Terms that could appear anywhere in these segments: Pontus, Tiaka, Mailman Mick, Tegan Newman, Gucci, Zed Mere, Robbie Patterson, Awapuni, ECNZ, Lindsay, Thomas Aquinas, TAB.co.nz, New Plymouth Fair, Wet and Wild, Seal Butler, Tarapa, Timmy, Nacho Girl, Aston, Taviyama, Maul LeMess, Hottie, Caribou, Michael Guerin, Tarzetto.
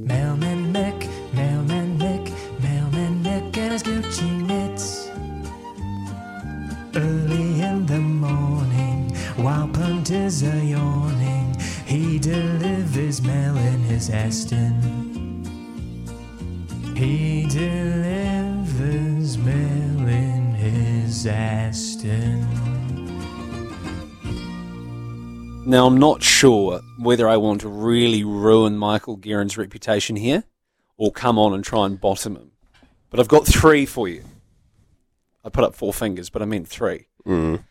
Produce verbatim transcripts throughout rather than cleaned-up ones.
Mailman Mick, Mailman Mick, Mailman Mick and his Gucci mitts. Early in the morning, while punters are yawning, he delivers mail in his Aston. He delivers mail in his Aston. Now, I'm not sure whether I want to really ruin Michael Guerin's reputation here or come on and try and bottom him. But I've got three for you. I put up four fingers, but I meant three. Mm.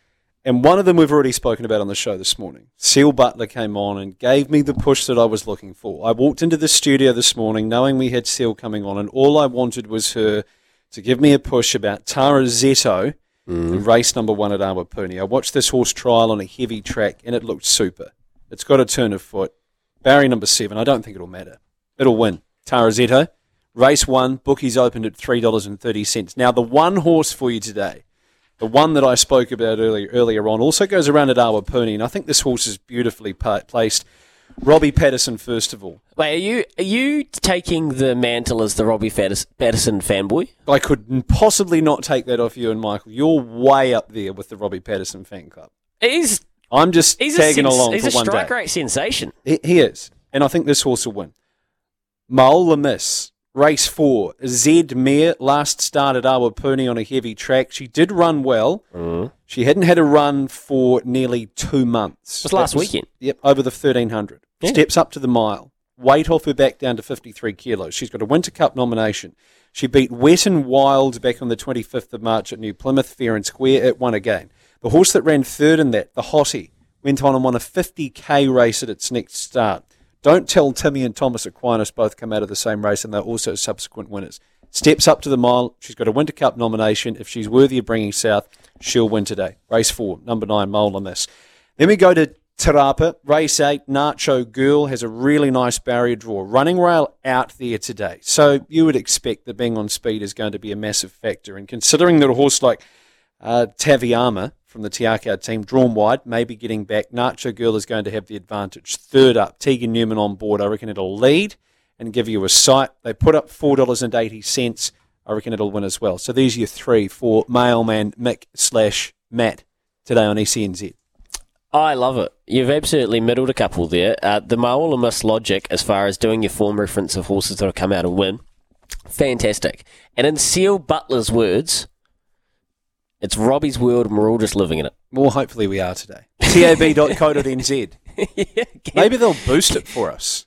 And one of them we've already spoken about on the show this morning. Seal Butler came on and gave me the push that I was looking for. I walked into the studio this morning knowing we had Seal coming on, and all I wanted was her to give me a push about Tarzetto. Mm. Race number one at Awapuni. I watched this horse trial on a heavy track, and it looked super. It's got a turn of foot. Barrier number seven, I don't think it'll matter. It'll win. Tarzetto, race one, bookies opened at three dollars and thirty cents. Now, the one horse for you today, the one that I spoke about earlier, earlier on, also goes around at Awapuni, and I think this horse is beautifully placed. Robbie Patterson, first of all. Wait, are you are you taking the mantle as the Robbie Patterson fanboy? I could possibly not take that off you and Michael. You're way up there with the Robbie Patterson fan club. He's, I'm just he's tagging a sens- along for one day. He's a strike rate sensation. He, he is, and I think this horse will win. Maul LeMess, race four. Zed Mere, last start at Awapuni on a heavy track. She did run well. Mm. She hadn't had a run for nearly two months. It was last was, weekend. Yep, over the thirteen hundred. Yeah. Steps up to the mile. Weight off her back down to fifty-three kilos. She's got a Winter Cup nomination. She beat Wet and Wild back on the twenty-fifth of March at New Plymouth Fair and Square. It won again. The horse that ran third in that, the Hottie, went on and won a fifty k race at its next start. Don't tell Timmy and Thomas Aquinas both come out of the same race, and they're also subsequent winners. Steps up to the mile. She's got a Winter Cup nomination. If she's worthy of bringing south, she'll win today. Race four, number nine, Maul LeMess. Then we go to Tarapa. Race eight, Nacho Girl has a really nice barrier draw. Running rail out there today. So you would expect that being on speed is going to be a massive factor. And considering that a horse like uh, Taviyama from the Tiaka team, drawn wide, maybe getting back, Nacho Girl is going to have the advantage. Third up, Tegan Newman on board. I reckon it'll lead and give you a sight. They put up four dollars and eighty cents. I reckon it'll win as well. So these are your three for Mailman Mick slash Matt today on E C N Z. I love it. You've absolutely middled a couple there. Uh, the Maul LeMess logic as far as doing your form reference of horses that have come out and win, fantastic. And in Seal Butler's words, it's Robbie's world and we're all just living in it. Well, hopefully we are today. T A B dot co dot n z. Yeah, maybe they'll boost it for us.